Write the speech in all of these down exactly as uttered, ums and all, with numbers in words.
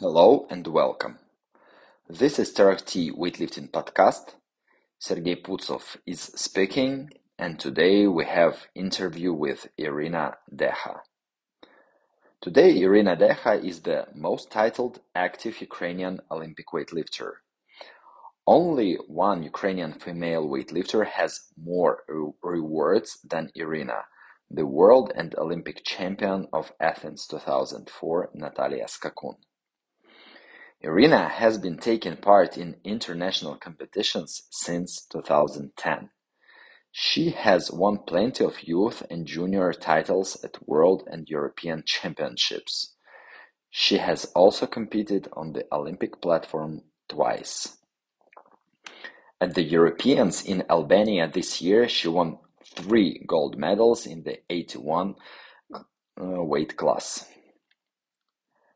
Hello and welcome. This is Torokhtiy Weightlifting Podcast. Sergey Putsov is speaking, and today we have interview with Iryna Dekha. Today Iryna Dekha is the most titled active Ukrainian Olympic weightlifter. Only one Ukrainian female weightlifter has more rewards than Iryna, the world and Olympic champion of Athens two thousand four, Natalia Skakun. Iryna has been taking part in international competitions since two thousand ten. She has won plenty of youth and junior titles at World and European Championships. She has also competed on the Olympic platform twice. At the Europeans in Albania this year, she won three gold medals in the eighty-one uh, weight class.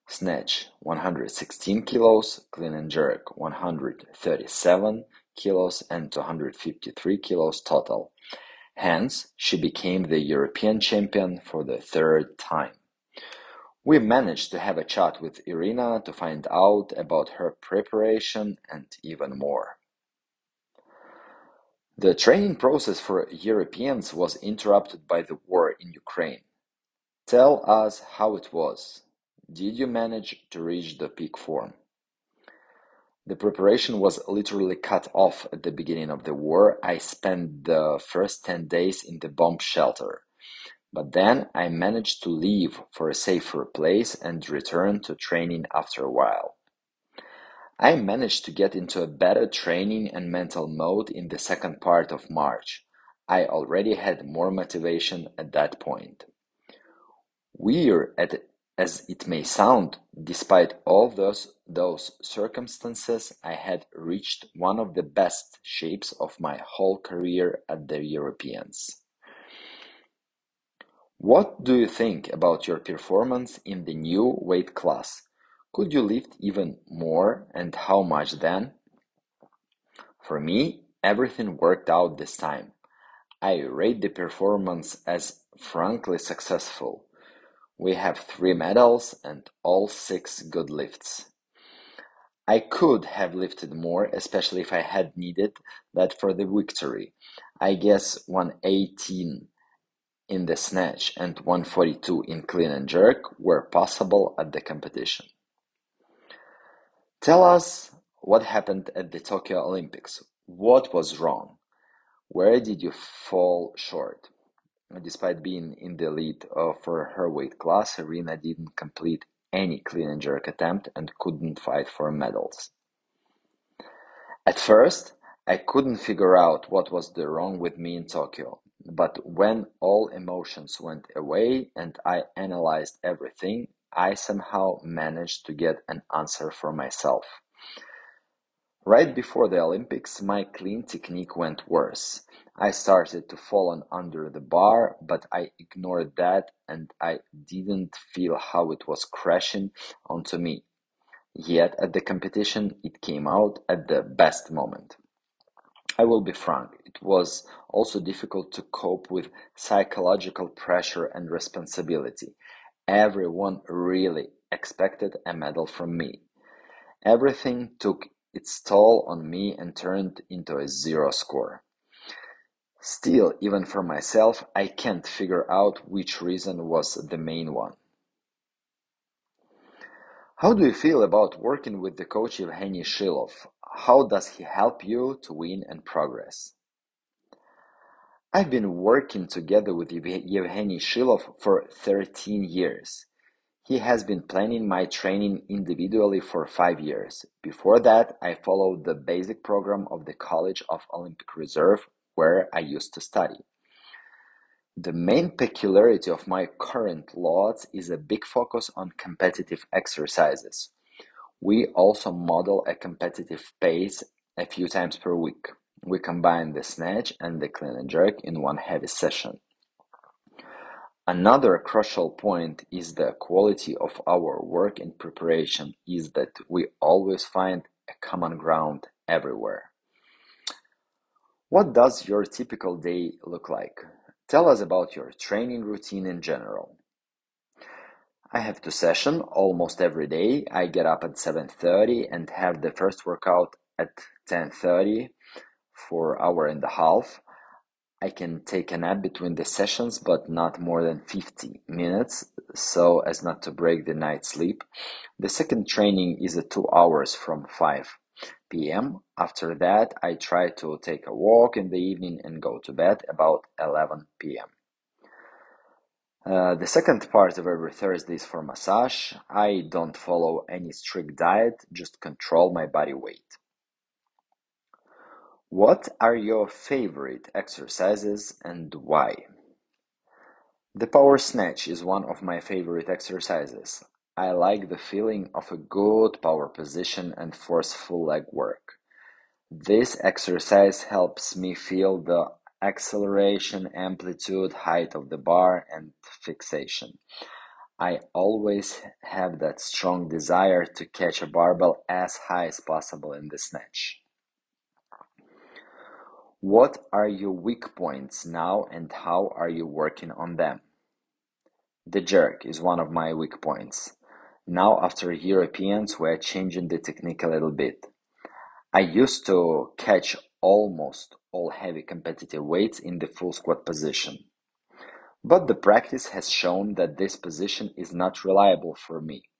Snatch one hundred sixteen kilos, clean and jerk one hundred thirty-seven kilos, and two hundred fifty-three kilos total. Hence, she became the European champion for the third time. We managed to have a chat with Iryna to find out about her preparation and even more. The training process for Europeans was interrupted by the war in Ukraine. Tell us how it was. Did you manage to reach the peak form? The preparation was literally cut off at the beginning of the war. I spent the first ten days in the bomb shelter, but then I managed to leave for a safer place and return to training after a while. I managed to get into a better training and mental mode in the second part of March. I already had more motivation at that point. We're at As it may sound, despite all those, those circumstances, I had reached one of the best shapes of my whole career at the Europeans. What do you think about your performance in the new weight class? Could you lift even more, and how much then? For me, everything worked out this time. I rate the performance as frankly successful. We have three medals and all six good lifts. I could have lifted more, especially if I had needed that for the victory. I guess one eighteen in the snatch and one forty-two in clean and jerk were possible at the competition. Tell us what happened at the Tokyo Olympics. What was wrong? Where did you fall short? Despite being in the lead uh, for her weight class, Iryna didn't complete any clean and jerk attempt and couldn't fight for medals. At first, I couldn't figure out what was the wrong with me in Tokyo, but when all emotions went away and I analyzed everything, I somehow managed to get an answer for myself. Right before the Olympics, my clean technique went worse. I started to fall under the bar, but I ignored that and I didn't feel how it was crashing onto me. Yet at the competition, it came out at the best moment. I will be frank, it was also difficult to cope with psychological pressure and responsibility. Everyone really expected a medal from me. Everything took its toll on me and turned into a zero score. Still, even for myself, I can't figure out which reason was the main one. How do you feel about working with the coach Evheny Shilov? How does he help you to win and progress? I've been working together with Evheny Shilov for thirteen years. He has been planning my training individually for five years. Before that, I followed the basic program of the College of Olympic Reserve, where I used to study. The main peculiarity of my current loads is a big focus on competitive exercises. We also model a competitive pace a few times per week. We combine the snatch and the clean and jerk in one heavy session. Another crucial point is the quality of our work in preparation is that we always find a common ground everywhere. What does your typical day look like? Tell us about your training routine in general. I have to session almost every day. I get up at seven thirty and have the first workout at ten thirty for an hour and a half. I can take a nap between the sessions, but not more than fifty minutes, so as not to break the night's sleep. The second training is at two hours from five p m After that, I try to take a walk in the evening and go to bed about eleven p m Uh, the second part of every Thursday is for massage. I don't follow any strict diet, just control my body weight. What are your favorite exercises and why? The power snatch is one of my favorite exercises. I like the feeling of a good power position and forceful leg work. This exercise helps me feel the acceleration, amplitude, height of the bar, and fixation. I always have that strong desire to catch a barbell as high as possible in the snatch. What are your weak points now and how are you working on them? The jerk is one of my weak points. Now, after Europeans, we're changing the technique a little bit. I used to catch almost all heavy competitive weights in the full squat position. But the practice has shown that this position is not reliable for me.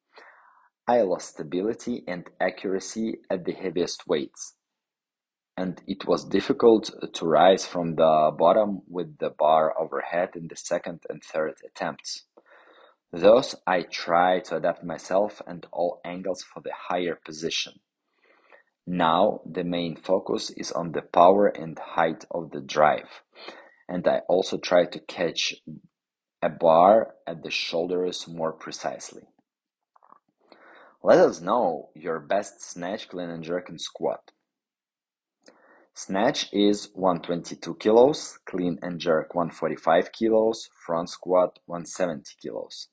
I lost stability and accuracy at the heaviest weights, and it was difficult to rise from the bottom with the bar overhead in the second and third attempts. Thus, I try to adapt myself and all angles for the higher position. Now, the main focus is on the power and height of the drive, and I also try to catch a bar at the shoulders more precisely. Let us know your best snatch, clean and jerk, and squat. Snatch is one hundred twenty-two kilos, clean and jerk one hundred forty-five kilos, front squat one hundred seventy kilos.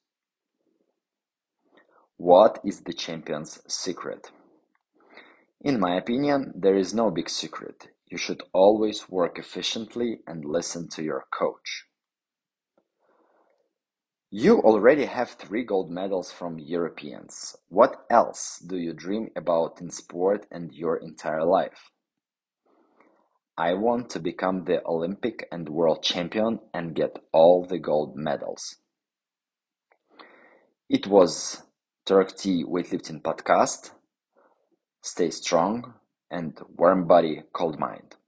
What is the champion's secret? In my opinion, there is no big secret. You should always work efficiently and listen to your coach. You already have three gold medals from Europeans. What else do you dream about in sport and your entire life? I want to become the Olympic and world champion and get all the gold medals. It was Torokhtiy Weightlifting Podcast. Stay strong and warm body, cold mind.